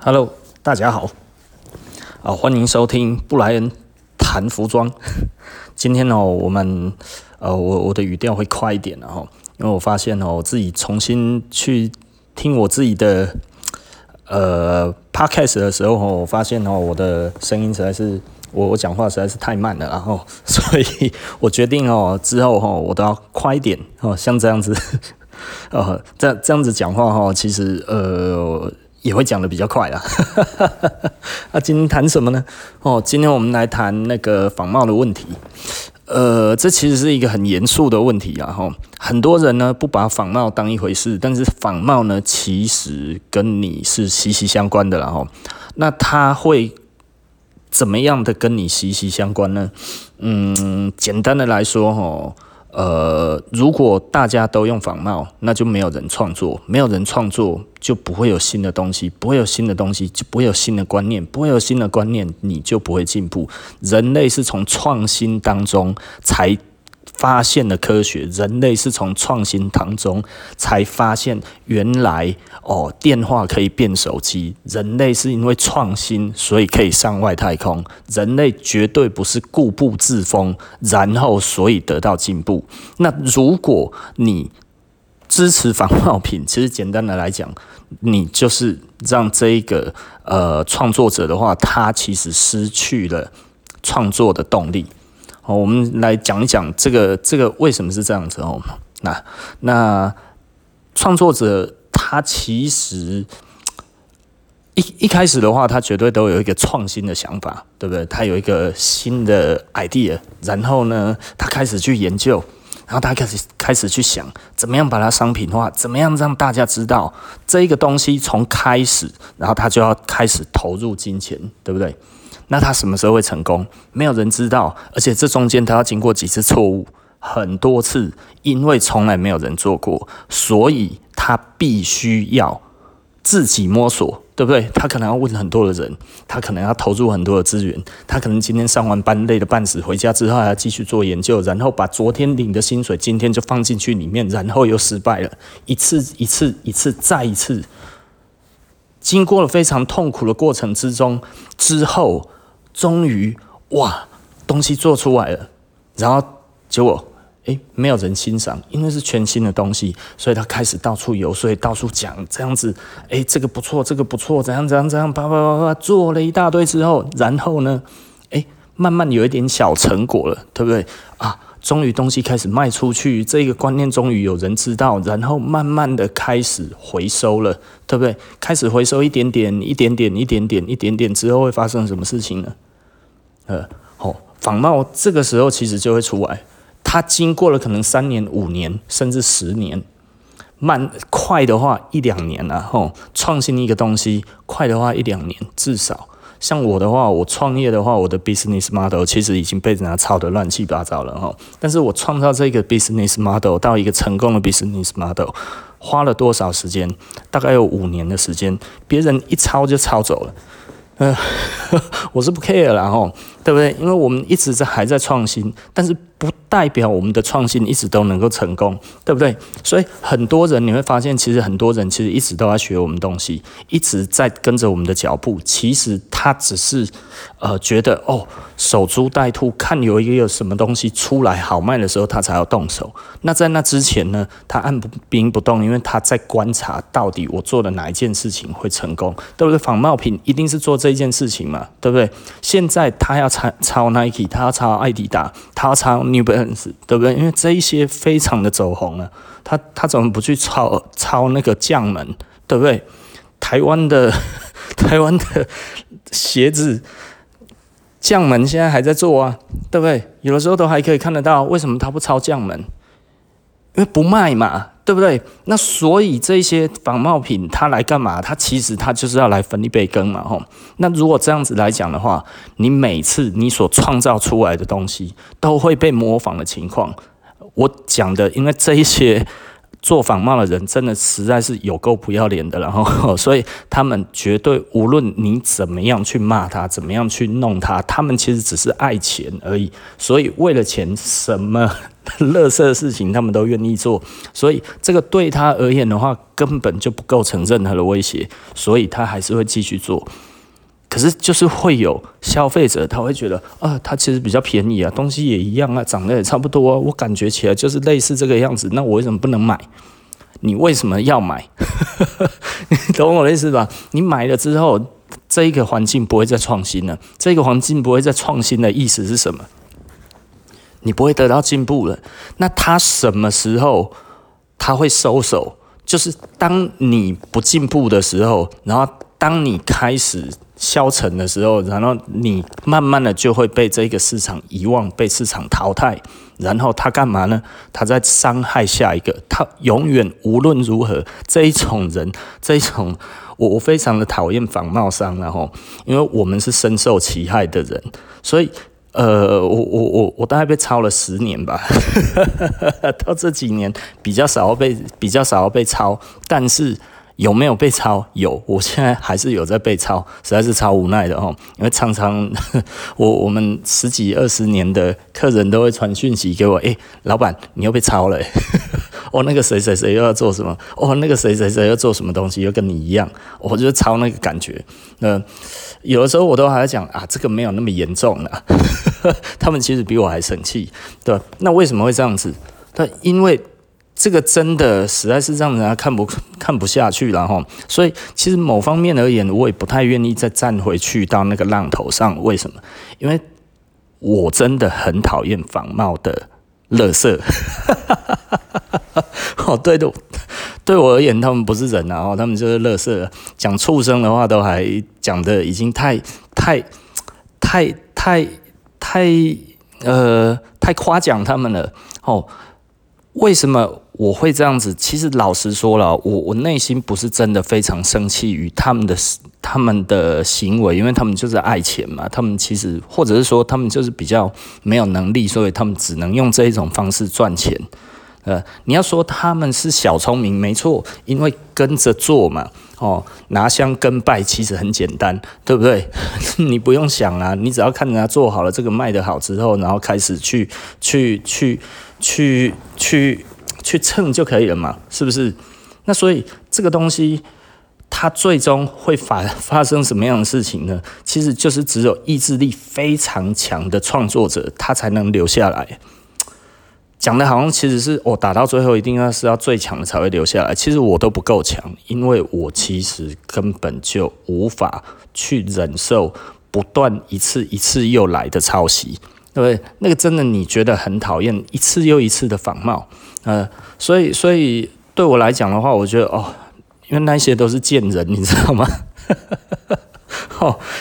Hello， 大家好，欢迎收听布莱恩谈服装。今天我的语调会快一点因为我发现我自己重新去听我自己的podcast 的时候我发现我的声音实在是我讲话实在是太慢了所以我决定之后我都要快一点像这样子这样子讲话其实也会讲得比较快啦那今天谈什么呢今天我们来谈那个仿冒的问题这其实是一个很严肃的问题啦很多人呢不把仿冒当一回事，但是仿冒呢其实跟你是息息相关的啦那它会怎么样的跟你息息相关呢简单的来说如果大家都用仿冒，那就没有人创作，没有人创作就不会有新的东西，不会有新的东西就不会有新的观念，不会有新的观念你就不会进步。人类是从创新当中才发现了科学，人类是从创新当中才发现原来电话可以变手机，人类是因为创新所以可以上外太空，人类绝对不是固步自封，然后所以得到进步。那如果你支持仿冒品，其实简单的来讲，你就是让这一个创作者的话，他其实失去了创作的动力。我们来讲一讲这个为什么是这样子那创作者他其实一开始的话，他绝对都有一个创新的想法，对不对？他有一个新的 idea， 然后呢，他开始去研究，然后他开始去想怎么样把它商品化，怎么样让大家知道这个东西从开始，然后他就要开始投入金钱，对不对？那他什么时候会成功？没有人知道，而且这中间他要经过几次错误，很多次，因为从来没有人做过，所以他必须要自己摸索，对不对？他可能要问很多的人，他可能要投入很多的资源，他可能今天上完班累得半死，回家之后还要继续做研究，然后把昨天领的薪水今天就放进去里面，然后又失败了，一次再一次。经过了非常痛苦的过程之中，之后终于东西做出来了，然后结果没有人欣赏，因为是全新的东西，所以他开始到处游说，到处讲这样子，这个不错，这个不错，怎样，叭做了一大堆之后，然后呢，慢慢有一点小成果了，对不对啊？终于东西开始卖出去，这个观念终于有人知道，然后慢慢的开始回收了，对不对？开始回收一点点之后会发生什么事情呢？仿冒这个时候其实就会出来，它经过了可能3年、5年甚至10年，快的话1-2年创新一个东西，快的话1-2年至少。像我的话，我创业的话，我的 business model 其实已经被人家抄得乱七八糟了但是我创造这个 business model 到一个成功的 business model 花了多少时间？大概有5年的时间，别人一抄就抄走了。我是不 care 啦对不对？因为我们一直还在创新，但是不代表我们的创新一直都能够成功，对不对？所以很多人你会发现，其实很多人其实一直都在学我们东西，一直在跟着我们的脚步。其实他只是觉得守株待兔，看有一个什么东西出来好卖的时候，他才要动手。那在那之前呢，他按兵不动，因为他在观察到底我做的哪一件事情会成功，对不对？仿冒品一定是做这件事情嘛，对不对？现在他要抄 Nike， 他要抄艾迪达，他要抄 New Balance， 对不对？因为这一些非常的走红了，他怎么不去抄那个将门，对不对？台湾的鞋子将门现在还在做啊，对不对？有的时候都还可以看得到，为什么他不抄将门？因为不卖嘛，对不对？那所以这些仿冒品它来干嘛？它其实它就是要来分一杯羹嘛那如果这样子来讲的话，你每次你所创造出来的东西都会被模仿的情况，我讲的，因为这一些做仿冒的人真的实在是有够不要脸的，然后所以他们绝对无论你怎么样去骂他，怎么样去弄他，他们其实只是爱钱而已，所以为了钱什么垃圾的事情他们都愿意做，所以这个对他而言的话根本就不构成任何的威胁，所以他还是会继续做。可是就是会有消费者他会觉得啊，他其实比较便宜啊，东西也一样啊，长得也差不多啊，我感觉起来就是类似这个样子，那我为什么不能买？你为什么要买？你懂我的意思吧？你买了之后，这一个环境不会再创新了，这个环境不会再创新的意思是什么？你不会得到进步了。那他什么时候他会收手？就是当你不进步的时候，然后当你开始消沉的时候，然后你慢慢的就会被这个市场遗忘，被市场淘汰。然后他干嘛呢？他在伤害下一个。他永远无论如何，这一种人，这一种我非常的讨厌仿冒商啦吼，因为我们是深受其害的人，所以。我大概被抄了10年吧，到这几年比较少被抄，但是有没有被抄？有，我现在还是有在被抄，实在是超无奈的哦。因为常常我们10几20年的客人都会传讯息给我，老板你又被抄了。哦，那个谁谁谁又要做什么？哦，那个谁谁谁又做什么东西？又跟你一样，我就抄那个感觉。有的时候我都还在讲啊，这个没有那么严重啦。他们其实比我还生气，对吧？那为什么会这样子？对，因为这个真的实在是让人家看不下去了哈。所以其实某方面而言，我也不太愿意再站回去到那个浪头上。为什么？因为我真的很讨厌仿冒的垃圾。哦，对我而言，他们不是人啊，他们就是垃圾。讲畜生的话，都还讲的已经太夸奖他们了。哦，为什么我会这样子？其实老实说了，我内心不是真的非常生气于他们的行为，因为他们就是爱钱嘛，他们其实或者是说他们就是比较没有能力，所以他们只能用这一种方式赚钱。你要说他们是小聪明，没错，因为跟着做嘛，哦，拿香跟拜其实很简单，对不对？你不用想啊，你只要看人家做好了，这个卖得好之后，然后开始去蹭就可以了嘛，是不是？那所以这个东西它最终会发生什么样的事情呢？其实就是只有意志力非常强的创作者，他才能留下来。讲的好像其实是打到最后一定要最强的才会留下来，其实我都不够强，因为我其实根本就无法去忍受不断一次又来的抄袭，对不对？那个真的你觉得很讨厌，一次又一次的仿冒，所以对我来讲的话，我觉得因为那些都是贱人，你知道吗？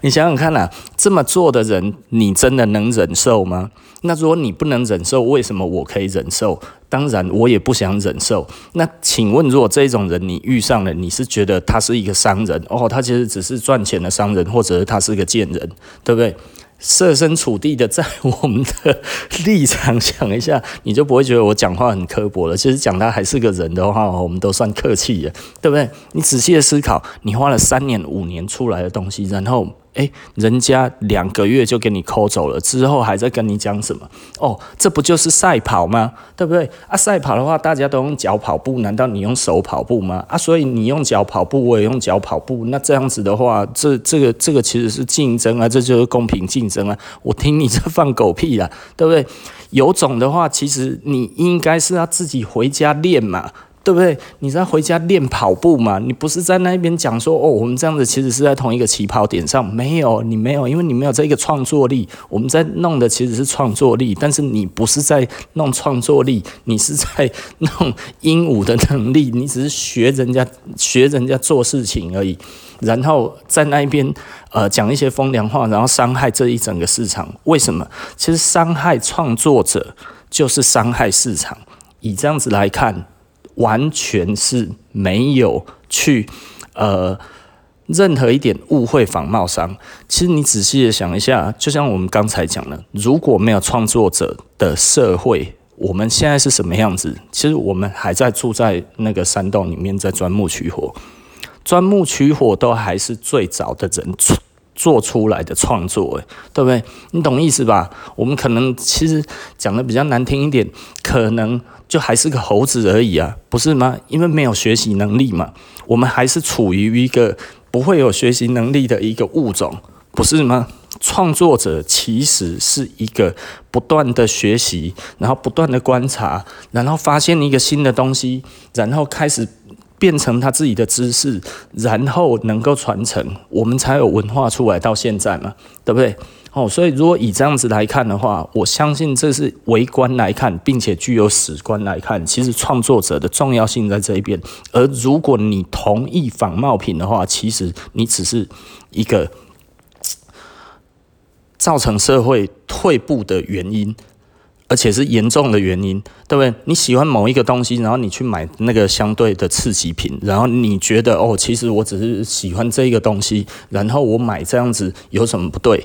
你想想看啦，这么做的人，你真的能忍受吗？那如果你不能忍受，为什么我可以忍受？当然，我也不想忍受。那请问，如果这种人你遇上了，你是觉得他是一个商人？他其实只是赚钱的商人，或者是他是个贱人，对不对？设身处地的在我们的立场想一下，你就不会觉得我讲话很刻薄了。其实讲他还是个人的话，我们都算客气了，对不对？你仔细的思考，你花了3年5年出来的东西，然后人家2个月就给你抠走了，之后还在跟你讲什么？这不就是赛跑吗？对不对？啊，赛跑的话，大家都用脚跑步，难道你用手跑步吗？啊，所以你用脚跑步，我也用脚跑步，那这样子的话，这个其实是竞争啊，这就是公平竞争啊！我听你这放狗屁啦，对不对？有种的话，其实你应该是要自己回家练嘛。对不对？你在回家练跑步嘛？你不是在那边讲说我们这样子其实是在同一个起跑点上，没有，你没有，因为你没有这个创作力。我们在弄的其实是创作力，但是你不是在弄创作力，你是在弄鹦鹉的能力，你只是学人家做事情而已，然后在那边讲一些风凉话，然后伤害这一整个市场。为什么？其实伤害创作者就是伤害市场。以这样子来看。完全是没有去任何一点误会仿冒商。其实你仔细的想一下，就像我们刚才讲的，如果没有创作者的社会，我们现在是什么样子？其实我们还在住在那个山洞里面，在钻木取火。钻木取火都还是最早的人做出来的创作，对不对？你懂意思吧？我们可能其实讲的比较难听一点，可能就还是个猴子而已啊，不是吗？因为没有学习能力嘛，我们还是处于一个不会有学习能力的一个物种，不是吗？创作者其实是一个不断的学习，然后不断的观察，然后发现一个新的东西，然后开始变成他自己的知识，然后能够传承，我们才有文化出来到现在嘛，对不对？哦，所以如果以这样子来看的话，我相信这是微观来看，并且具有史观来看，其实创作者的重要性在这一边。而如果你同意仿冒品的话，其实你只是一个造成社会退步的原因，而且是严重的原因，对不对？你喜欢某一个东西，然后你去买那个相对的次级品，然后你觉得哦，其实我只是喜欢这一个东西，然后我买这样子有什么不对？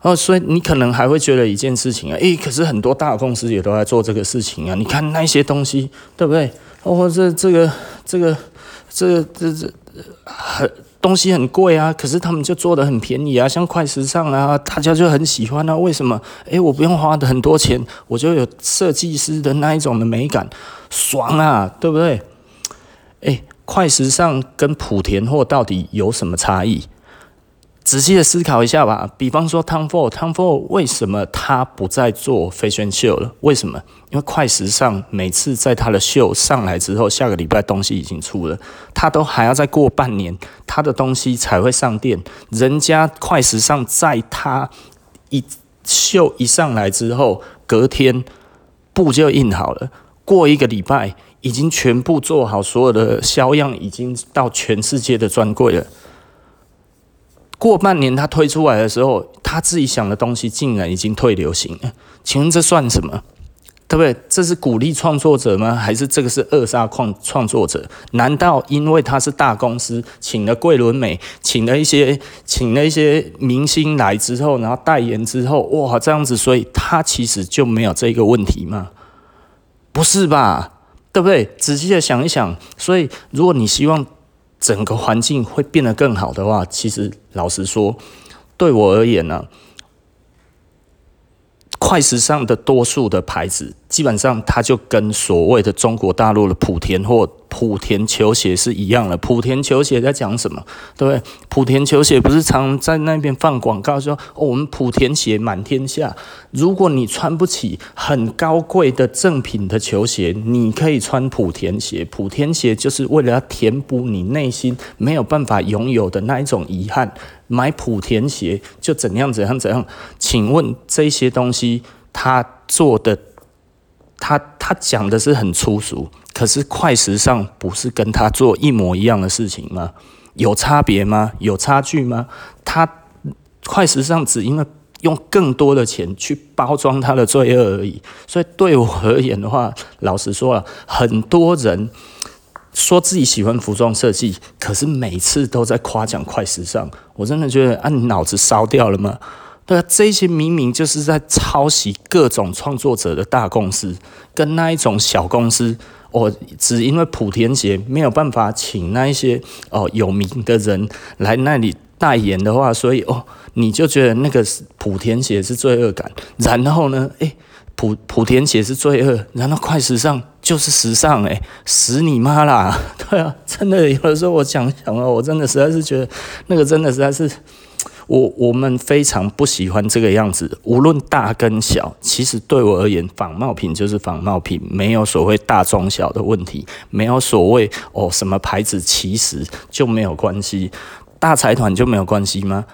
哦，所以你可能还会觉得一件事情啊，诶，可是很多大公司也都在做这个事情啊，你看那些东西，对不对？哦，这个东西很贵啊，可是他们就做得很便宜啊，像快时尚啊，大家就很喜欢啊。为什么？诶，我不用花很多钱，我就有设计师的那一种的美感，爽啊，对不对？诶，快时尚跟莆田货到底有什么差异？仔细的思考一下吧。比方说 Tom Ford 为什么他不再做fashion秀了？为什么？因为快时尚每次在他的秀上来之后，下个礼拜东西已经出了，他都还要再过半年，他的东西才会上店。人家快时尚在他一秀一上来之后，隔天布就印好了，过一个礼拜已经全部做好，所有的销样已经到全世界的专柜了。过半年他推出来的时候，他自己想的东西竟然已经退流行了，请问这算什么？对不对？这是鼓励创作者吗？还是这个是扼杀创作者？难道因为他是大公司，请了桂纶镁，请了一些明星来之后，然后代言之后，哇，这样子，所以他其实就没有这个问题吗？不是吧？对不对？仔细的想一想。所以，如果你希望整个环境会变得更好的话，其实老实说，对我而言呢，快时尚的多数的牌子，基本上它就跟所谓的中国大陆的莆田或莆田球鞋是一样的。莆田球鞋在讲什么？对不对？莆田球鞋不是常在那边放广告说，哦，我们莆田鞋满天下。如果你穿不起很高贵的正品的球鞋，你可以穿莆田鞋。莆田鞋就是为了要填补你内心没有办法拥有的那一种遗憾。买莆田鞋就怎样，请问这些东西他做的，他讲的是很粗俗，可是快时尚不是跟他做一模一样的事情吗？有差别吗？有差距吗？他快时尚只因为用更多的钱去包装他的罪恶而已。所以对我而言的话，老实说了，很多人说自己喜欢服装设计，可是每次都在夸奖快时尚，我真的觉得啊，你脑子烧掉了吗？对啊，这些明明就是在抄袭各种创作者的大公司，跟那一种小公司，哦，只因为莆田鞋没有办法请那一些哦有名的人来那里代言的话，所以哦你就觉得那个莆田鞋是罪恶感，然后呢，莆田鞋是罪恶，然后快时尚就是时尚，死你妈啦！对啊，真的有的时候我想啊，我真的实在是觉得那个真的实在是。我们非常不喜欢这个样子，无论大跟小，其实对我而言，仿冒品就是仿冒品，没有所谓大中小的问题，没有所谓哦什么牌子其实就没有关系，大财团就没有关系吗？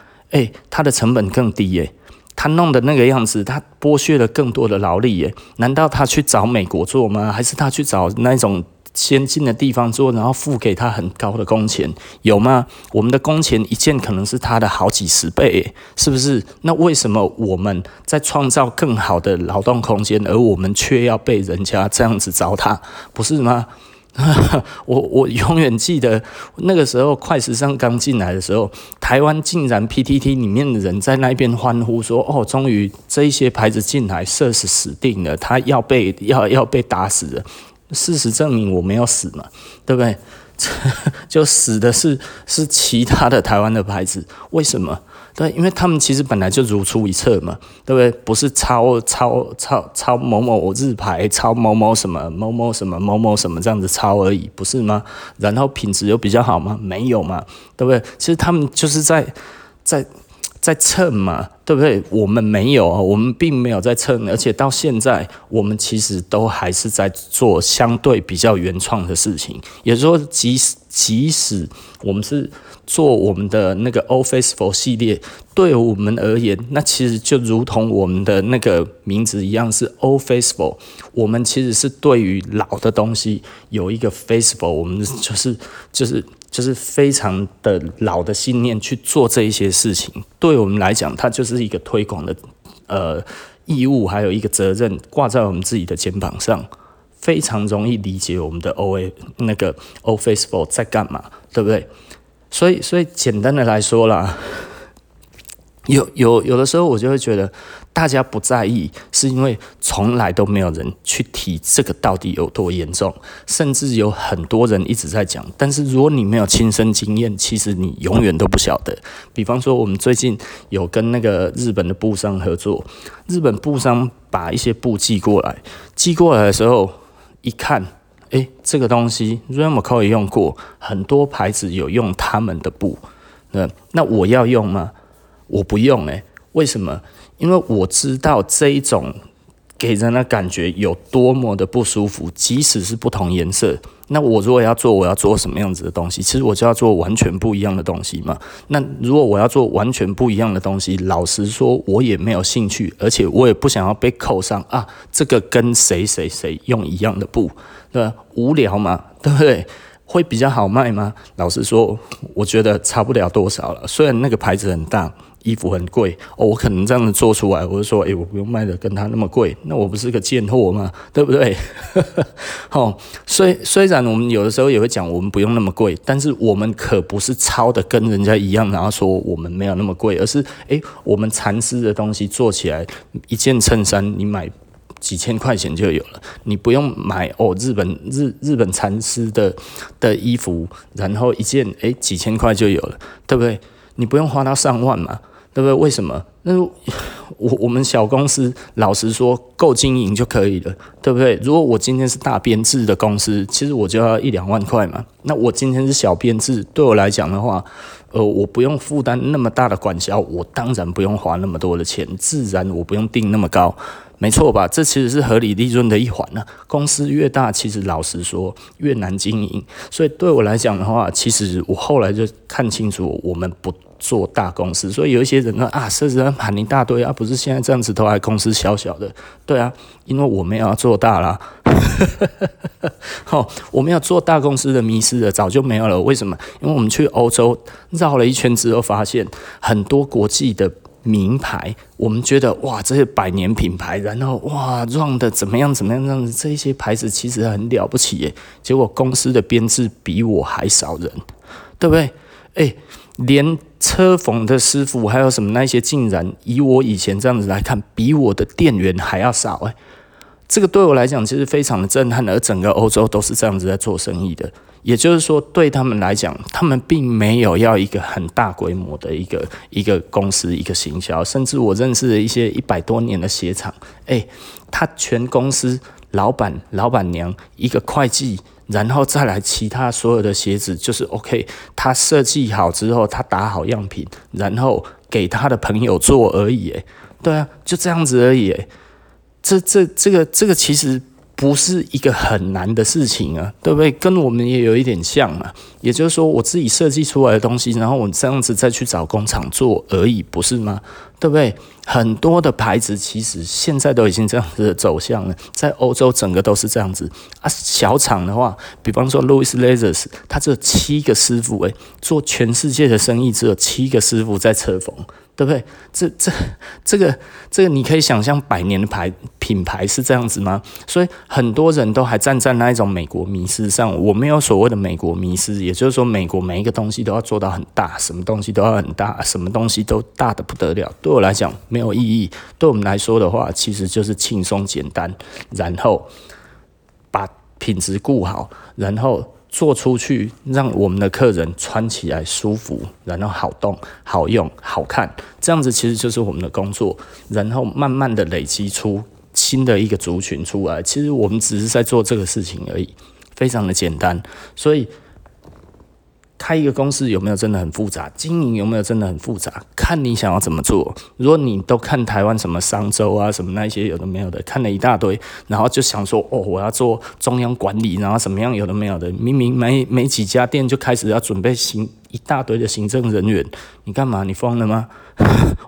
它的成本更低他弄的那个样子，他剥削了更多的劳力难道他去找美国做吗？还是他去找那种先进的地方做，然后付给他很高的工钱，有吗？我们的工钱一件可能是他的好几十倍，是不是？那为什么我们在创造更好的劳动空间，而我们却要被人家这样子糟蹋，不是吗？我永远记得那个时候快时尚刚进来的时候，台湾竟然 PTT 里面的人在那边欢呼说，哦，终于这一些牌子进来，社死死定了，他要被打死了。事实证明我没有死嘛，对不对？就死的是其他的台湾的牌子，为什么？对，因为他们其实本来就如出一辙嘛，对不对？不是抄某某日牌，抄某某什么某某什么某某什么这样子抄而已，不是吗？然后品质又比较好吗？没有嘛，对不对？其实他们就是在蹭嘛，对不对？我们没有，我们并没有在蹭，而且到现在，我们其实都还是在做相对比较原创的事情。也就是说，即使我们是做我们的那个 Old Festival 系列，对我们而言，那其实就如同我们的那个名字一样，是 Old Festival。我们其实是对于老的东西有一个 Festival， 我们就是非常的老的信念去做这一些事情，对我们来讲，它就是一个推广的义务，还有一个责任挂在我们自己的肩膀上，非常容易理解我们的 Old Festival 在干嘛，对不对？所以简单的来说啦，有的时候我就会觉得大家不在意，是因为从来都没有人去提这个到底有多严重，甚至有很多人一直在讲，但是如果你没有亲身经验，其实你永远都不晓得。比方说我们最近有跟那个日本的布商合作，日本布商把一些布寄过来的时候一看，诶，这个东西 Ramco 也用过，很多牌子有用他们的布，那我要用吗？我不用欸，为什么？因为我知道这一种给人的感觉有多么的不舒服，即使是不同颜色。那我如果要做，我要做什么样子的东西？其实我就要做完全不一样的东西嘛。那如果我要做完全不一样的东西，老实说，我也没有兴趣，而且我也不想要被扣上啊，这个跟谁谁谁用一样的布，对吧？无聊嘛，对不对？会比较好卖吗？老实说，我觉得差不了多少了。虽然那个牌子很大，衣服很贵，哦，我可能这样子做出来，我就说，我不用卖的跟他那么贵，那我不是个贱货吗？对不对？哦，虽然我们有的时候也会讲我们不用那么贵，但是我们可不是抄的跟人家一样，然后说我们没有那么贵，而是我们蚕丝的东西做起来，一件衬衫你买几千块钱就有了，你不用买日本蚕丝的衣服，然后一件几千块就有了，对不对？你不用花到上万嘛。对不对？为什么？那我们小公司，老实说，够经营就可以了，对不对？如果我今天是大编制的公司，其实我就要1-2万块嘛。那我今天是小编制，对我来讲的话，我不用负担那么大的管销，我当然不用花那么多的钱，自然我不用定那么高，没错吧？这其实是合理利润的一环啊。公司越大，其实老实说越难经营，所以对我来讲的话，其实我后来就看清楚，我们不做大公司，所以有一些人说啊，设置人喊一大堆啊，不是现在这样子都还公司小小的，对啊，因为我们要做大啦，我们要做大公司的迷思了，早就没有了。为什么？因为我们去欧洲绕了一圈之后，发现很多国际的名牌，我们觉得哇，这些百年品牌，然后哇，run的怎么样，这些牌子其实很了不起耶。结果公司的编制比我还少人，对不对？连车缝的师傅还有什么那些，竟然以我以前这样子来看，比我的店员还要少。这个对我来讲其实非常的震撼，而整个欧洲都是这样子在做生意的。也就是说，对他们来讲，他们并没有要一个很大规模的一个公司一个行销，甚至我认识的一些100多年的鞋厂，他全公司老板老板娘一个会计。然后再来其他所有的鞋子，就是 OK， 他设计好之后，他打好样品，然后给他的朋友做而已。对啊，就这样子而已。这个其实不是一个很难的事情啊，对不对？跟我们也有一点像嘛。也就是说，我自己设计出来的东西，然后我这样子再去找工厂做而已，不是吗？对不对？很多的牌子其实现在都已经这样子的走向了，在欧洲整个都是这样子啊。小厂的话，比方说 Louis Leathers， 它只有7个师傅，做全世界的生意只有7个师傅在车缝，对不对？这个你可以想象100年的品牌是这样子吗？所以很多人都还站在那一种美国迷思上。我没有所谓的美国迷思，也就是说美国每一个东西都要做到很大，什么东西都要很大，什么东西都大得不得了，对我来讲没有意义。对我们来说的话，其实就是轻松简单，然后把品质顾好，然后做出去，让我们的客人穿起来舒服，然后好动、好用、好看，这样子其实就是我们的工作。然后慢慢的累积出新的一个族群出来，其实我们只是在做这个事情而已，非常的简单。所以开一个公司有没有真的很复杂？经营有没有真的很复杂？看你想要怎么做。如果你都看台湾什么商周啊，什么那些有的没有的，看了一大堆，然后就想说哦，我要做中央管理，然后什么样有的没有的，明明没几家店就开始要准备一大堆的行政人员，你干嘛？你疯了吗？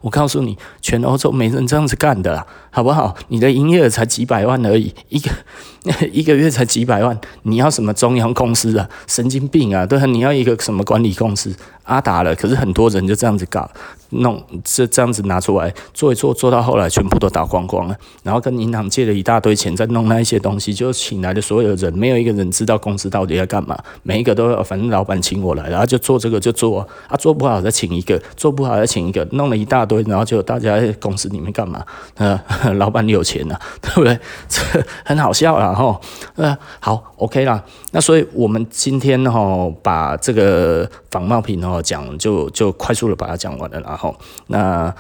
我告诉你，全欧洲没人这样子干的啦，好不好？你的营业额才几百万而已，一个月才几百万，你要什么中央公司啊？神经病啊！对啊，你要一个什么管理公司？阿达了，可是很多人就这样子搞，弄这样子拿出来做一做，做到后来全部都打光光了，然后跟银行借了一大堆钱，再弄那一些东西，就请来的所有人，没有一个人知道公司到底要干嘛，每一个都反正老板请我来，然后就做这个就做啊，做不好再请一个，做不好再请一个，弄了一大堆，然后就大家在公司里面干嘛？老板有钱啊，对不对？这很好笑啦齁，好 OK 啦，那所以我们今天把这个仿冒品讲就快速的把它讲完了啦齁，那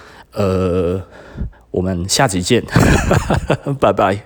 我们下集见，拜拜。